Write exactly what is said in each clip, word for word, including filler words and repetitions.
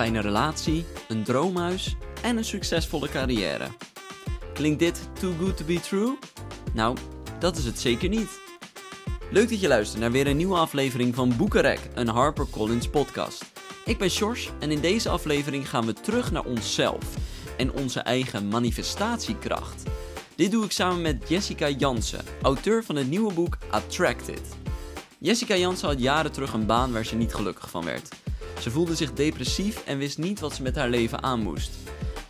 fijne relatie, een droomhuis en een succesvolle carrière. Klinkt dit too good to be true? Nou, dat is het zeker niet. Leuk dat je luistert naar weer een nieuwe aflevering van Boekenrek, een HarperCollins podcast. Ik ben Sjors en in deze aflevering gaan we terug naar onszelf en onze eigen manifestatiekracht. Dit doe ik samen met Jessica Jansen, auteur van het nieuwe boek Attracted. Jessica Jansen had jaren terug een baan waar ze niet gelukkig van werd. Ze voelde zich depressief en wist niet wat ze met haar leven aan moest.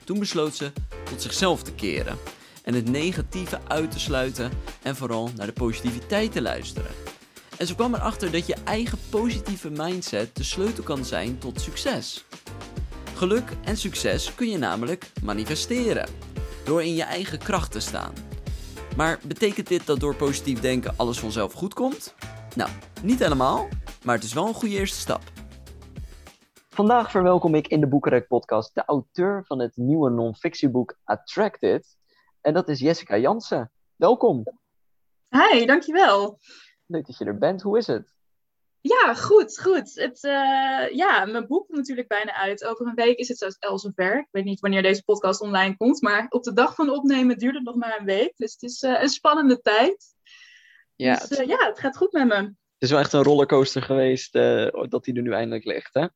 Toen besloot ze tot zichzelf te keren en het negatieve uit te sluiten en vooral naar de positiviteit te luisteren. En ze kwam erachter dat je eigen positieve mindset de sleutel kan zijn tot succes. Geluk en succes kun je namelijk manifesteren, door in je eigen kracht te staan. Maar betekent dit dat door positief denken alles vanzelf goed komt? Nou, niet helemaal, maar het is wel een goede eerste stap. Vandaag verwelkom ik in de Boekenrek podcast de auteur van het nieuwe non-fictieboek Attracted. En dat is Jessica Jansen. Welkom. Hi, dankjewel. Leuk dat je er bent. Hoe is het? Ja, goed, goed. Het, uh, ja, mijn boek komt natuurlijk bijna uit. Over een week is het zelfs al zover. Ik weet niet wanneer deze podcast online komt, maar op de dag van opnemen duurde het nog maar een week. Dus het is uh, een spannende tijd. Ja, dus, uh, het... ja, het gaat goed met me. Het is wel echt een rollercoaster geweest uh, dat die er nu eindelijk ligt, hè?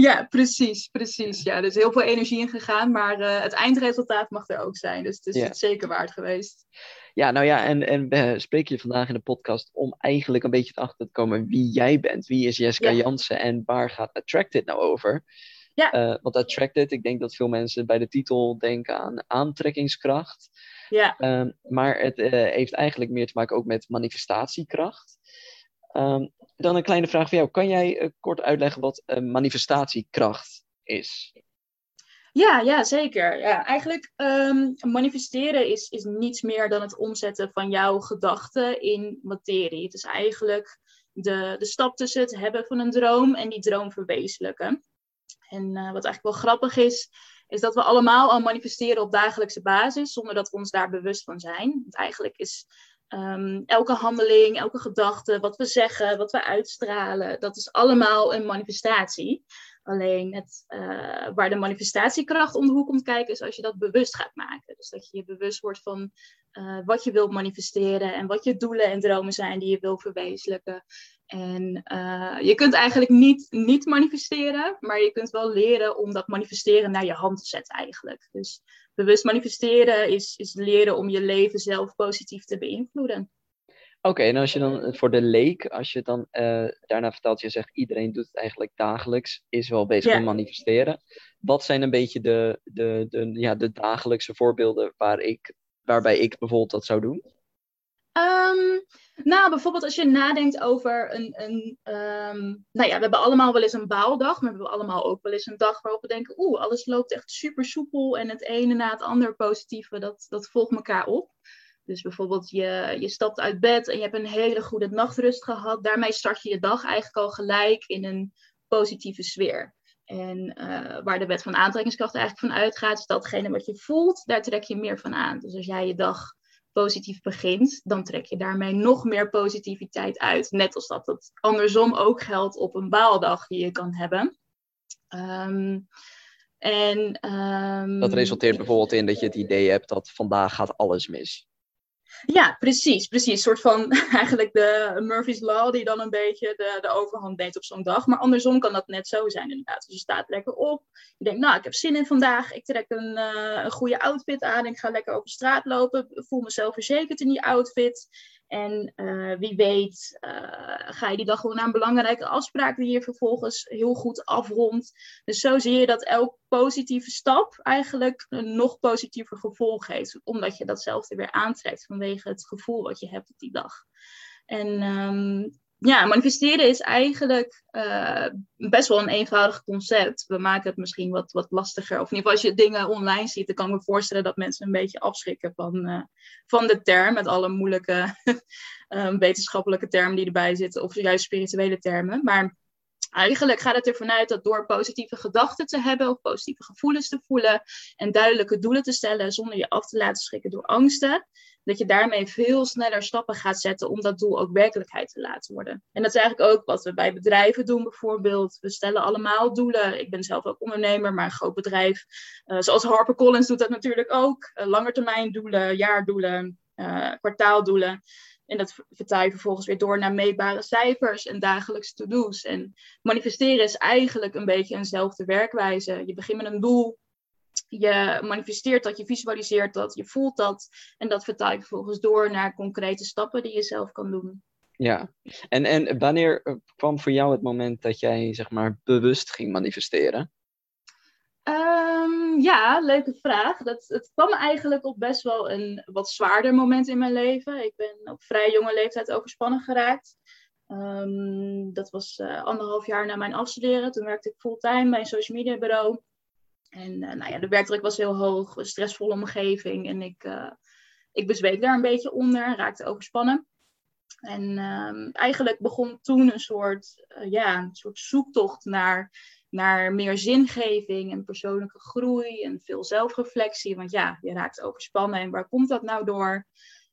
Ja, precies, precies. Ja, er is heel veel energie in gegaan, maar uh, het eindresultaat mag er ook zijn. Dus het is ja. het zeker waard geweest. Ja, nou ja, en, en we spreken je vandaag in de podcast om eigenlijk een beetje erachter te komen wie jij bent. Wie is Jessica ja. Jansen en waar gaat Attracted nou over? Ja. Uh, want Attracted, ik denk dat veel mensen bij de titel denken aan aantrekkingskracht. Ja. Um, maar het uh, heeft eigenlijk meer te maken ook met manifestatiekracht. Um, dan een kleine vraag voor jou. Kan jij uh, kort uitleggen wat uh, manifestatiekracht is? Ja, ja zeker. Ja, eigenlijk um, manifesteren is, is niets meer dan het omzetten van jouw gedachten in materie. Het is eigenlijk de, de stap tussen het hebben van een droom en die droom verwezenlijken. En uh, wat eigenlijk wel grappig is, is dat we allemaal al manifesteren op dagelijkse basis, zonder dat we ons daar bewust van zijn. Want eigenlijk is... Um, elke handeling, elke gedachte, wat we zeggen, wat we uitstralen, dat is allemaal een manifestatie. Alleen het, uh, waar de manifestatiekracht om de hoek komt kijken, is als je dat bewust gaat maken. Dus dat je je bewust wordt van uh, wat je wilt manifesteren en wat je doelen en dromen zijn die je wilt verwezenlijken. En uh, je kunt eigenlijk niet, niet manifesteren, maar je kunt wel leren om dat manifesteren naar je hand te zetten eigenlijk. Dus bewust manifesteren is, is leren om je leven zelf positief te beïnvloeden. Oké, okay, en als je dan voor de leek, als je dan uh, daarna vertelt, je zegt iedereen doet het eigenlijk dagelijks, is wel bezig yeah. met manifesteren. Wat zijn een beetje de, de, de, ja, de dagelijkse voorbeelden waar ik, waarbij ik bijvoorbeeld dat zou doen? Um, nou, bijvoorbeeld als je nadenkt over een, een um, nou ja, we hebben allemaal wel eens een baaldag, maar we hebben allemaal ook wel eens een dag waarop we denken, oeh, alles loopt echt super soepel en het ene na het ander positieve, dat, dat volgt elkaar op. Dus bijvoorbeeld je, je stapt uit bed en je hebt een hele goede nachtrust gehad, daarmee start je je dag eigenlijk al gelijk in een positieve sfeer. En uh, waar de wet van aantrekkingskracht eigenlijk van uitgaat, is datgene wat je voelt, daar trek je meer van aan. Dus als jij je dag positief begint, dan trek je daarmee nog meer positiviteit uit. Net als dat dat andersom ook geldt op een baaldag die je kan hebben. Um, en, um, dat resulteert bijvoorbeeld in dat je het idee hebt dat vandaag gaat alles mis. Ja, precies, precies. Een soort van eigenlijk de Murphy's Law die dan een beetje de, de overhand neemt op zo'n dag. Maar andersom kan dat net zo zijn inderdaad. Dus je staat lekker op. Je denkt, nou, ik heb zin in vandaag. Ik trek een, uh, een goede outfit aan. Ik ga lekker over straat lopen. Voel mezelf verzekerd in die outfit. En uh, wie weet uh, ga je die dag gewoon naar een belangrijke afspraak die je vervolgens heel goed afrondt. Dus zo zie je dat elk positieve stap eigenlijk een nog positiever gevolg heeft. Omdat je datzelfde weer aantrekt vanwege het gevoel wat je hebt op die dag. En um, ja, manifesteren is eigenlijk uh, best wel een eenvoudig concept. We maken het misschien wat, wat lastiger. Of in ieder geval als je dingen online ziet, dan kan ik me voorstellen dat mensen een beetje afschrikken van, uh, van de term. Met alle moeilijke um, wetenschappelijke termen die erbij zitten. Of juist spirituele termen. Maar eigenlijk gaat het ervan uit dat door positieve gedachten te hebben of positieve gevoelens te voelen en duidelijke doelen te stellen zonder je af te laten schrikken door angsten, dat je daarmee veel sneller stappen gaat zetten om dat doel ook werkelijkheid te laten worden. En dat is eigenlijk ook wat we bij bedrijven doen bijvoorbeeld. We stellen allemaal doelen. Ik ben zelf ook ondernemer, maar een groot bedrijf. Uh, zoals HarperCollins doet dat natuurlijk ook. Uh, langetermijndoelen, jaardoelen, uh, kwartaaldoelen. En dat vertaal je vervolgens weer door naar meetbare cijfers en dagelijks to-do's. En manifesteren is eigenlijk een beetje eenzelfde werkwijze. Je begint met een doel. Je manifesteert dat, je visualiseert dat, je voelt dat. En dat vertaal je vervolgens door naar concrete stappen die je zelf kan doen. Ja, en, en wanneer kwam voor jou het moment dat jij, zeg maar, bewust ging manifesteren? Um, ja, leuke vraag. Dat, het kwam eigenlijk op best wel een wat zwaarder moment in mijn leven. Ik ben op vrij jonge leeftijd overspannen geraakt. Um, dat was uh, anderhalf jaar na mijn afstuderen. Toen werkte ik fulltime bij een social media bureau. En uh, nou ja, de werkdruk was heel hoog, een stressvolle omgeving. En ik, uh, ik bezweek daar een beetje onder en raakte overspannen. En uh, eigenlijk begon toen een soort, uh, ja, een soort zoektocht naar, naar meer zingeving en persoonlijke groei en veel zelfreflectie. Want ja, je raakt overspannen en waar komt dat nou door?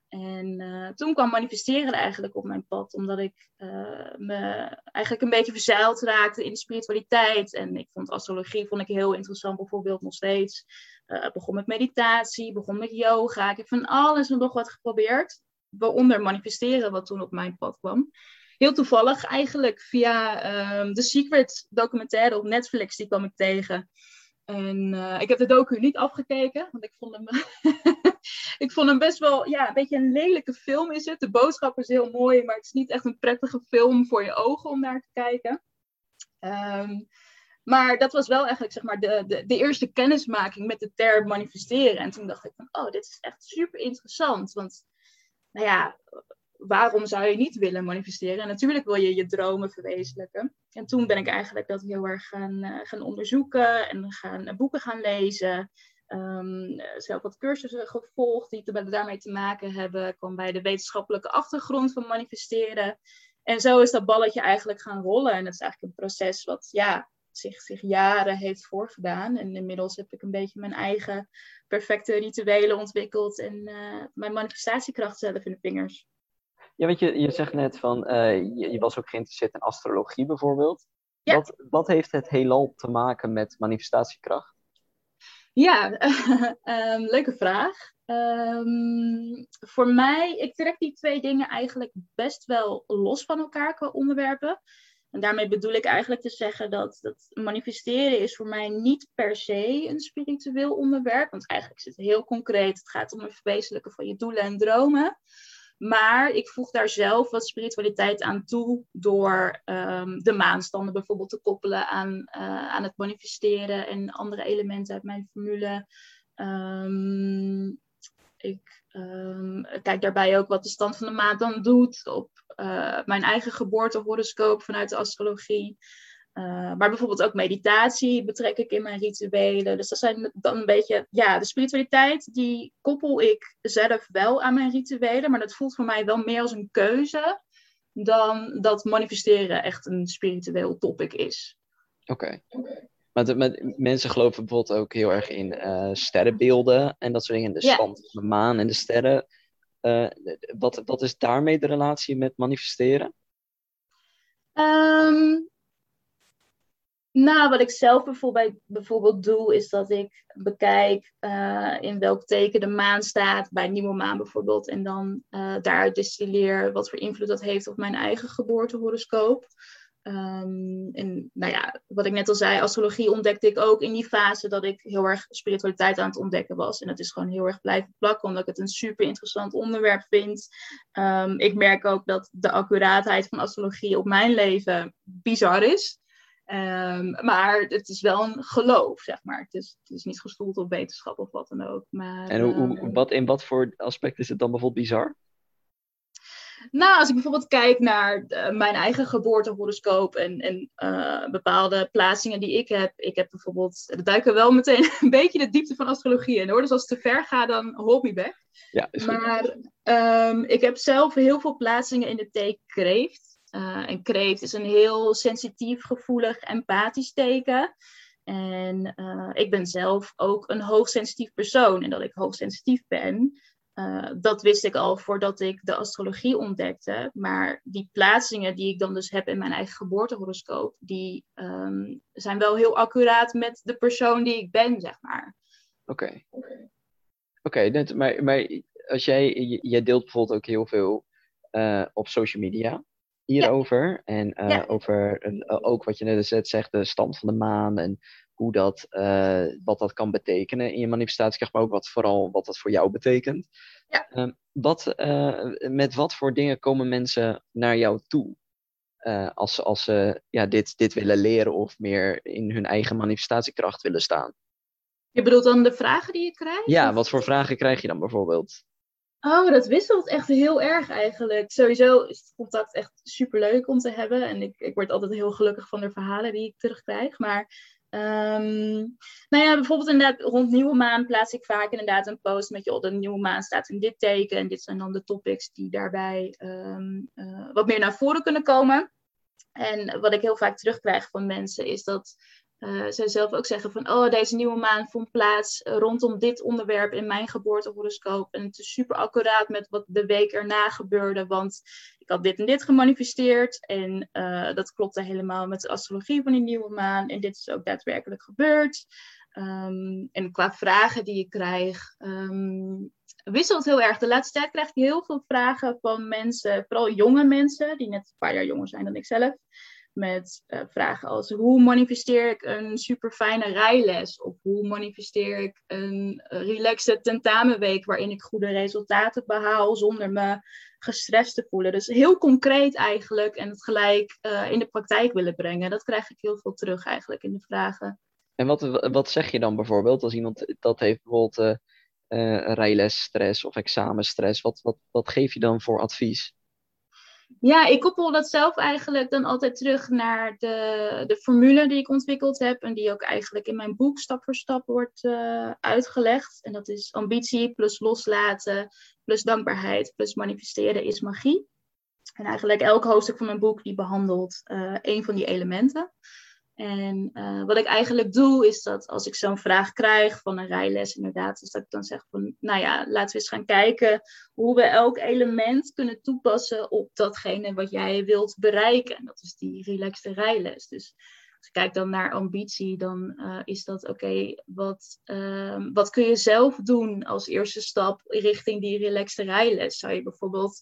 En uh, toen kwam manifesteren eigenlijk op mijn pad, omdat ik uh, me eigenlijk een beetje verzeild raakte in de spiritualiteit. En ik vond astrologie vond ik heel interessant, bijvoorbeeld nog steeds. Uh, begon met meditatie, begon met yoga. Ik heb van alles en nog wat geprobeerd, waaronder manifesteren, wat toen op mijn pad kwam. Heel toevallig eigenlijk via uh, The Secret documentaire op Netflix, die kwam ik tegen. En uh, ik heb de docu niet afgekeken, want ik vond hem, ik vond hem best wel, ja, een beetje een lelijke film is het. De boodschap is heel mooi, maar het is niet echt een prettige film voor je ogen om naar te kijken. Um, maar dat was wel eigenlijk, zeg maar, de, de, de eerste kennismaking met de term manifesteren. En toen dacht ik van, oh, dit is echt super interessant, want, nou ja, waarom zou je niet willen manifesteren? En natuurlijk wil je je dromen verwezenlijken. En toen ben ik eigenlijk dat heel erg gaan, uh, gaan onderzoeken en gaan, uh, boeken gaan lezen. Um, zelf wat cursussen gevolgd die te, daarmee te maken hebben. Ik kwam bij de wetenschappelijke achtergrond van manifesteren. En zo is dat balletje eigenlijk gaan rollen. En dat is eigenlijk een proces wat, ja, zich, zich jaren heeft voorgedaan. En inmiddels heb ik een beetje mijn eigen perfecte rituelen ontwikkeld. En uh, mijn manifestatiekracht zelf in de vingers. Ja, want je, je zegt net van, uh, je, je was ook geïnteresseerd in astrologie bijvoorbeeld. Ja. Wat, wat heeft het heelal te maken met manifestatiekracht? Ja, um, leuke vraag. Um, voor mij, ik trek die twee dingen eigenlijk best wel los van elkaar qua onderwerpen. En daarmee bedoel ik eigenlijk te zeggen dat, dat manifesteren is voor mij niet per se een spiritueel onderwerp. Want eigenlijk is het heel concreet. Het gaat om het verwezenlijken van je doelen en dromen. Maar ik voeg daar zelf wat spiritualiteit aan toe door um, de maanstanden bijvoorbeeld te koppelen aan, uh, aan het manifesteren en andere elementen uit mijn formule. Um, ik um, kijk daarbij ook wat de stand van de maand dan doet op uh, mijn eigen geboortehoroscoop vanuit de astrologie. Uh, maar bijvoorbeeld ook meditatie betrek ik in mijn rituelen. Dus dat zijn dan een beetje, ja, de spiritualiteit die koppel ik zelf wel aan mijn rituelen. Maar dat voelt voor mij wel meer als een keuze dan dat manifesteren echt een spiritueel topic is. Oké. Okay. Okay. Maar, maar mensen geloven bijvoorbeeld ook heel erg in uh, sterrenbeelden en dat soort dingen. De stand van yeah. de maan en de sterren. Uh, wat, wat is daarmee de relatie met manifesteren? Um... Nou, wat ik zelf bijvoorbeeld, bijvoorbeeld doe, is dat ik bekijk uh, in welk teken de maan staat, bij nieuwe maan bijvoorbeeld. En dan uh, daaruit distilleer wat voor invloed dat heeft op mijn eigen geboortehoroscoop. Um, en nou ja, wat ik net al zei, astrologie ontdekte ik ook in die fase dat ik heel erg spiritualiteit aan het ontdekken was. En dat is gewoon heel erg blijven plakken, omdat ik het een super interessant onderwerp vind. Um, ik merk ook dat de accuraatheid van astrologie op mijn leven bizar is. Um, maar het is wel een geloof, zeg maar. Het is, het is niet gestoeld op wetenschap of wat dan ook. Maar, en hoe, hoe, wat, in wat voor aspect is het dan bijvoorbeeld bizar? Nou, als ik bijvoorbeeld kijk naar uh, mijn eigen geboortehoroscoop en, en uh, bepaalde plaatsingen die ik heb. Ik heb bijvoorbeeld, we duiken wel meteen een beetje de diepte van astrologie in hoor. Dus als het te ver gaat, dan hold me back. Ja, is goed. Maar um, ik heb zelf heel veel plaatsingen in de teken kreeft. Uh, en kreeft is een heel sensitief, gevoelig, empathisch teken. En uh, ik ben zelf ook een hoogsensitief persoon. En dat ik hoogsensitief ben, Uh, dat wist ik al voordat ik de astrologie ontdekte. Maar die plaatsingen die ik dan dus heb in mijn eigen geboortehoroscoop, die um, zijn wel heel accuraat met de persoon die ik ben, zeg maar. Oké. Okay. Oké, okay, net, maar, maar als jij, jij deelt bijvoorbeeld ook heel veel uh, op social media hierover. Ja. En uh, ja. over uh, ook wat je net zegt, de stand van de maan en hoe dat, uh, wat dat kan betekenen in je manifestatie, maar ook wat, vooral wat dat voor jou betekent. Ja. Um, wat, uh, met wat voor dingen komen mensen naar jou toe? Uh, als ze als, uh, ja, dit, dit willen leren of meer in hun eigen manifestatiekracht willen staan. Je bedoelt dan de vragen die je krijgt? Ja, wat voor vragen krijg je dan bijvoorbeeld? Oh, dat wisselt echt heel erg eigenlijk. Sowieso is het contact echt superleuk om te hebben. En ik, ik word altijd heel gelukkig van de verhalen die ik terugkrijg. Maar... Um, nou ja, bijvoorbeeld inderdaad rond nieuwe maan plaats ik vaak inderdaad een post met je op de nieuwe maan staat in dit teken en dit zijn dan de topics die daarbij um, uh, wat meer naar voren kunnen komen. En wat ik heel vaak terugkrijg van mensen is dat uh, zij zelf ook zeggen van oh, deze nieuwe maan vond plaats rondom dit onderwerp in mijn geboortehoroscoop en het is super accuraat met wat de week erna gebeurde, want ik had dit en dit gemanifesteerd en uh, dat klopte helemaal met de astrologie van die nieuwe maan. En dit is ook daadwerkelijk gebeurd. Um, en qua vragen die ik krijg, um, wisselt heel erg. De laatste tijd krijg ik heel veel vragen van mensen, vooral jonge mensen, die net een paar jaar jonger zijn dan ik zelf. Met uh, vragen als hoe manifesteer ik een super fijne rijles? Of hoe manifesteer ik een relaxte tentamenweek waarin ik goede resultaten behaal zonder me gestrest te voelen? Dus heel concreet eigenlijk en het gelijk uh, in de praktijk willen brengen. Dat krijg ik heel veel terug eigenlijk in de vragen. En wat, wat zeg je dan bijvoorbeeld als iemand dat heeft bijvoorbeeld uh, uh, rijlesstress of examenstress? Wat, wat, wat geef je dan voor advies? Ja, ik koppel dat zelf eigenlijk dan altijd terug naar de, de formule die ik ontwikkeld heb. En die ook eigenlijk in mijn boek stap voor stap wordt uh, uitgelegd. En dat is ambitie plus loslaten plus dankbaarheid plus manifesteren is magie. En eigenlijk elk hoofdstuk van mijn boek die behandelt uh, één van die elementen. En uh, wat ik eigenlijk doe is dat als ik zo'n vraag krijg van een rijles inderdaad, dus dat ik dan zeg van, nou ja, laten we eens gaan kijken hoe we elk element kunnen toepassen op datgene wat jij wilt bereiken. En dat is die relaxte rijles. Dus als ik kijk dan naar ambitie, dan uh, is dat oké, okay, wat, uh, wat kun je zelf doen als eerste stap richting die relaxte rijles? Zou je bijvoorbeeld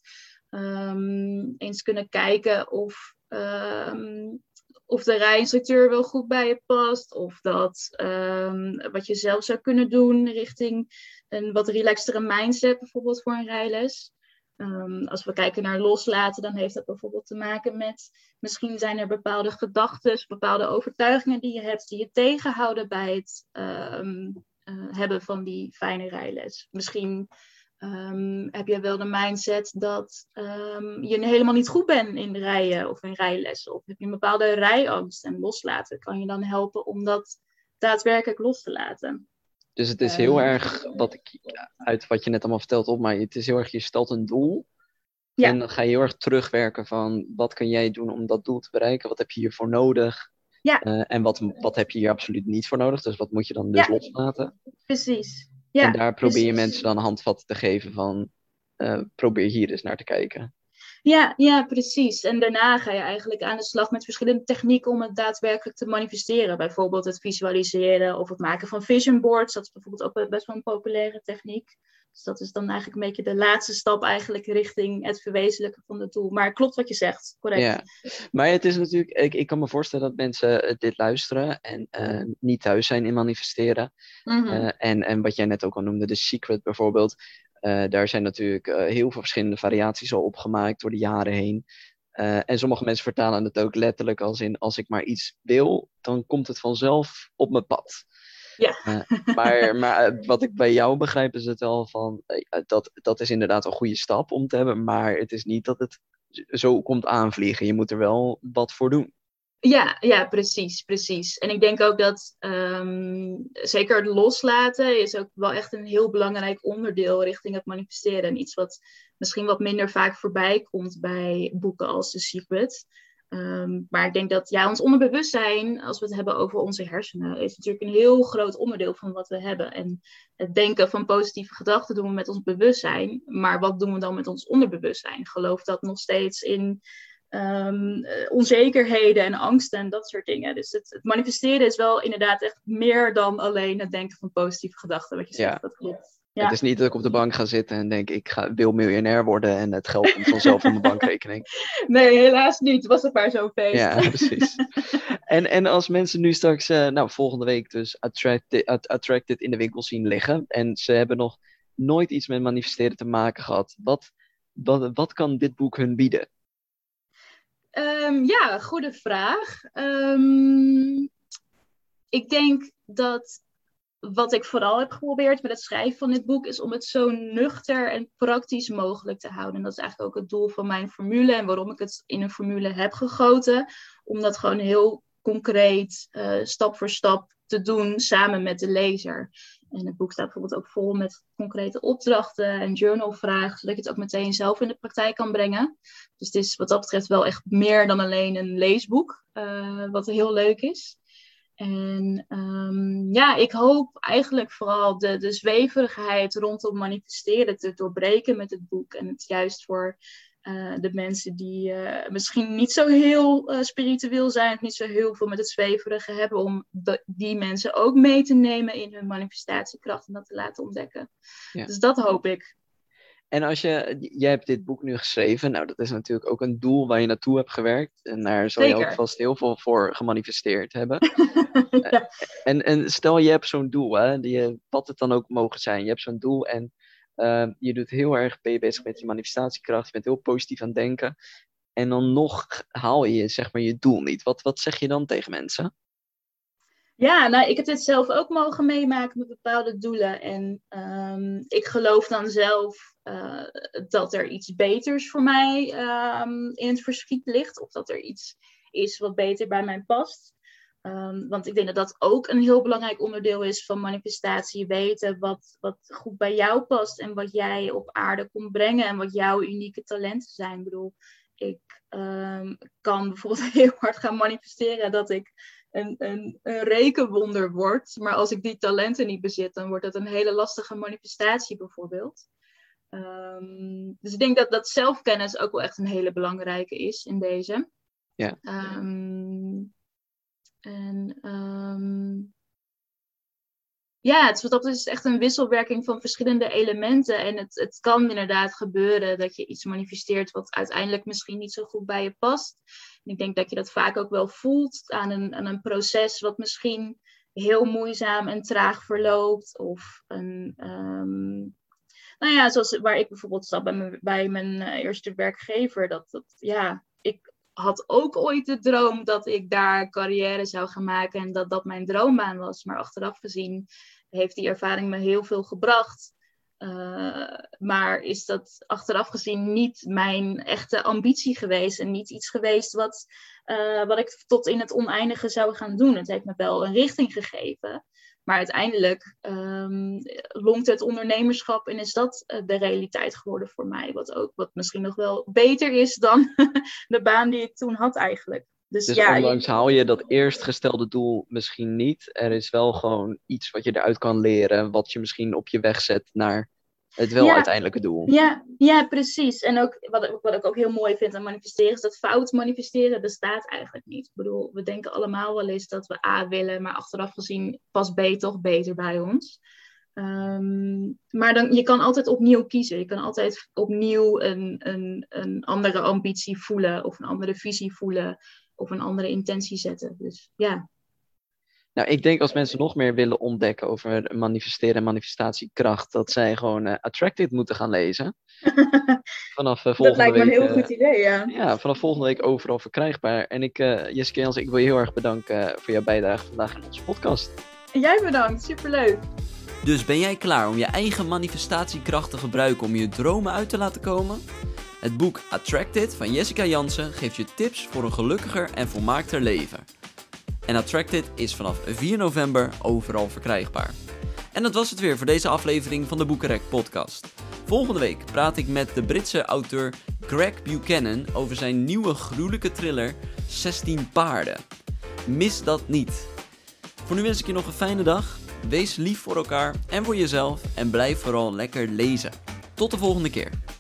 um, eens kunnen kijken of... Um, Of de rijinstructeur wel goed bij je past. Of dat um, wat je zelf zou kunnen doen richting een wat relaxtere mindset. Bijvoorbeeld voor een rijles. Um, als we kijken naar loslaten. Dan heeft dat bijvoorbeeld te maken met. Misschien zijn er bepaalde gedachten. Bepaalde overtuigingen die je hebt. Die je tegenhouden bij het um, uh, hebben van die fijne rijles. Misschien um, heb je wel de mindset dat um, je helemaal niet goed bent in rijden of in rijlessen. Of heb je een bepaalde rijangst en loslaten. Kan je dan helpen om dat daadwerkelijk los te laten. Dus het is heel um, erg, wat ik uit wat je net allemaal vertelt op, maar het is heel erg, je stelt een doel. Ja. En dan ga je heel erg terugwerken van wat kun jij doen om dat doel te bereiken? Wat heb je hiervoor nodig? Ja. Uh, en wat, wat heb je hier absoluut niet voor nodig? Dus wat moet je dan dus ja. loslaten? Precies. Ja, en daar probeer je mensen dan handvatten te geven van, uh, probeer hier eens naar te kijken. Ja, ja, precies. En daarna ga je eigenlijk aan de slag met verschillende technieken om het daadwerkelijk te manifesteren. Bijvoorbeeld het visualiseren of het maken van vision boards. Dat is bijvoorbeeld ook best wel een populaire techniek. Dus dat is dan eigenlijk een beetje de laatste stap eigenlijk richting het verwezenlijken van het doel. Maar klopt wat je zegt, correct. Ja. Maar het is natuurlijk, ik, ik kan me voorstellen dat mensen dit luisteren en uh, niet thuis zijn in manifesteren. Mm-hmm. uh, en, en wat jij net ook al noemde, The Secret bijvoorbeeld. Uh, daar zijn natuurlijk uh, heel veel verschillende variaties al op gemaakt door de jaren heen. Uh, en sommige mensen vertalen het ook letterlijk als in, als ik maar iets wil, dan komt het vanzelf op mijn pad. Ja. Uh, maar maar uh, wat ik bij jou begrijp is het wel van, uh, dat, dat is inderdaad een goede stap om te hebben, maar het is niet dat het zo komt aanvliegen. Je moet er wel wat voor doen. Ja, ja, precies, precies. En ik denk ook dat um, zeker het loslaten is ook wel echt een heel belangrijk onderdeel richting het manifesteren. En iets wat misschien wat minder vaak voorbij komt bij boeken als The Secret. Um, maar ik denk dat ja, ons onderbewustzijn, als we het hebben over onze hersenen, is natuurlijk een heel groot onderdeel van wat we hebben. En het denken van positieve gedachten doen we met ons bewustzijn. Maar wat doen we dan met ons onderbewustzijn? Gelooft dat nog steeds in um, onzekerheden en angsten en dat soort dingen? Dus het, het manifesteren is wel inderdaad echt meer dan alleen het denken van positieve gedachten. Wat je zegt, ja. Dat klopt. Ja. Het is niet dat ik op de bank ga zitten en denk, ik ga, wil miljonair worden en het geld komt vanzelf op mijn bankrekening. Nee, helaas niet. Het was het maar zo'n feest. Ja, precies. En, en als mensen nu straks, uh, nou volgende week dus, attracted, attracted in de winkel zien liggen. En ze hebben nog nooit iets met manifesteren te maken gehad. Wat, wat, wat kan dit boek hun bieden? Um, ja, goede vraag. Um, ik denk dat... Wat ik vooral heb geprobeerd met het schrijven van dit boek is om het zo nuchter en praktisch mogelijk te houden. En dat is eigenlijk ook het doel van mijn formule en waarom ik het in een formule heb gegoten. Om dat gewoon heel concreet, uh, stap voor stap te doen samen met de lezer. En het boek staat bijvoorbeeld ook vol met concrete opdrachten en journalvragen, zodat ik het ook meteen zelf in de praktijk kan brengen. Dus het is wat dat betreft wel echt meer dan alleen een leesboek, uh, wat heel leuk is. En um, ja, ik hoop eigenlijk vooral de, de zweverigheid rondom manifesteren te doorbreken met het boek. En het juist voor uh, de mensen die uh, misschien niet zo heel uh, spiritueel zijn, of niet zo heel veel met het zweverige hebben, om de, die mensen ook mee te nemen in hun manifestatiekracht en dat te laten ontdekken. Ja. Dus dat hoop ik. En als je, jij hebt dit boek nu geschreven, nou dat is natuurlijk ook een doel waar je naartoe hebt gewerkt. En daar zal Zeker. Je ook vast heel veel voor gemanifesteerd hebben. Ja. en, en stel je hebt zo'n doel, hè, die, wat het dan ook mogen zijn. Je hebt zo'n doel en uh, je doet heel erg, ben je bezig met je manifestatiekracht. Je bent heel positief aan het denken. En dan nog haal je zeg maar je doel niet. Wat, wat zeg je dan tegen mensen? Ja, nou, ik heb dit zelf ook mogen meemaken met bepaalde doelen. En um, ik geloof dan zelf uh, dat er iets beters voor mij um, in het verschiet ligt. Of dat er iets is wat beter bij mij past. Um, want ik denk dat dat ook een heel belangrijk onderdeel is van manifestatie. Weten wat, wat goed bij jou past en wat jij op aarde komt brengen. En wat jouw unieke talenten zijn. Ik bedoel, ik um, kan bijvoorbeeld heel hard gaan manifesteren dat ik... Een, een, een rekenwonder wordt. Maar als ik die talenten niet bezit, dan wordt dat een hele lastige manifestatie bijvoorbeeld. Um, dus ik denk dat, dat zelfkennis ook wel echt een hele belangrijke is in deze. Ja. Um, en um, ja, het is, dat is echt een wisselwerking van verschillende elementen. En het, het kan inderdaad gebeuren dat je iets manifesteert wat uiteindelijk misschien niet zo goed bij je past. Ik denk dat je dat vaak ook wel voelt aan een, aan een proces wat misschien heel moeizaam en traag verloopt. Of een, um, nou ja, zoals waar ik bijvoorbeeld zat bij mijn, bij mijn eerste werkgever. Dat, dat, ja, ik had ook ooit de droom dat ik daar carrière zou gaan maken en dat dat mijn droombaan was. Maar achteraf gezien heeft die ervaring me heel veel gebracht. Uh, maar is dat achteraf gezien niet mijn echte ambitie geweest en niet iets geweest wat, uh, wat ik tot in het oneindige zou gaan doen. Het heeft me wel een richting gegeven, maar uiteindelijk um, longt het ondernemerschap en is dat uh, de realiteit geworden voor mij. Wat ook wat misschien nog wel beter is dan de baan die ik toen had eigenlijk. Dus, dus ja, ondanks je... haal je dat eerstgestelde doel misschien niet. Er is wel gewoon iets wat je eruit kan leren. Wat je misschien op je weg zet naar het wel ja, uiteindelijke doel. Ja, ja, precies. En ook wat, wat ik ook heel mooi vind aan manifesteren is dat fout manifesteren bestaat eigenlijk niet. Ik bedoel, we denken allemaal wel eens dat we A willen. Maar achteraf gezien past B toch beter bij ons. Um, maar dan, je kan altijd opnieuw kiezen. Je kan altijd opnieuw een, een, een andere ambitie voelen. Of een andere visie voelen. Of een andere intentie zetten. Dus ja. Nou, ik denk als mensen nog meer willen ontdekken over manifesteren en manifestatiekracht, dat zij gewoon uh, Attracted moeten gaan lezen. Vanaf uh, volgende week. Dat lijkt me een heel uh, goed idee, ja. Ja, vanaf volgende week overal verkrijgbaar. En ik, uh, Jessica Jansen, ik wil je heel erg bedanken voor jouw bijdrage vandaag in onze podcast. En jij bedankt, superleuk. Dus ben jij klaar om je eigen manifestatiekracht te gebruiken om je dromen uit te laten komen? Het boek Attracted van Jessica Jansen geeft je tips voor een gelukkiger en volmaakter leven. En Attracted is vanaf vier november overal verkrijgbaar. En dat was het weer voor deze aflevering van de Boekenrek podcast. Volgende week praat ik met de Britse auteur Greg Buchanan over zijn nieuwe gruwelijke thriller zestien paarden. Mis dat niet. Voor nu wens ik je nog een fijne dag. Wees lief voor elkaar en voor jezelf en blijf vooral lekker lezen. Tot de volgende keer.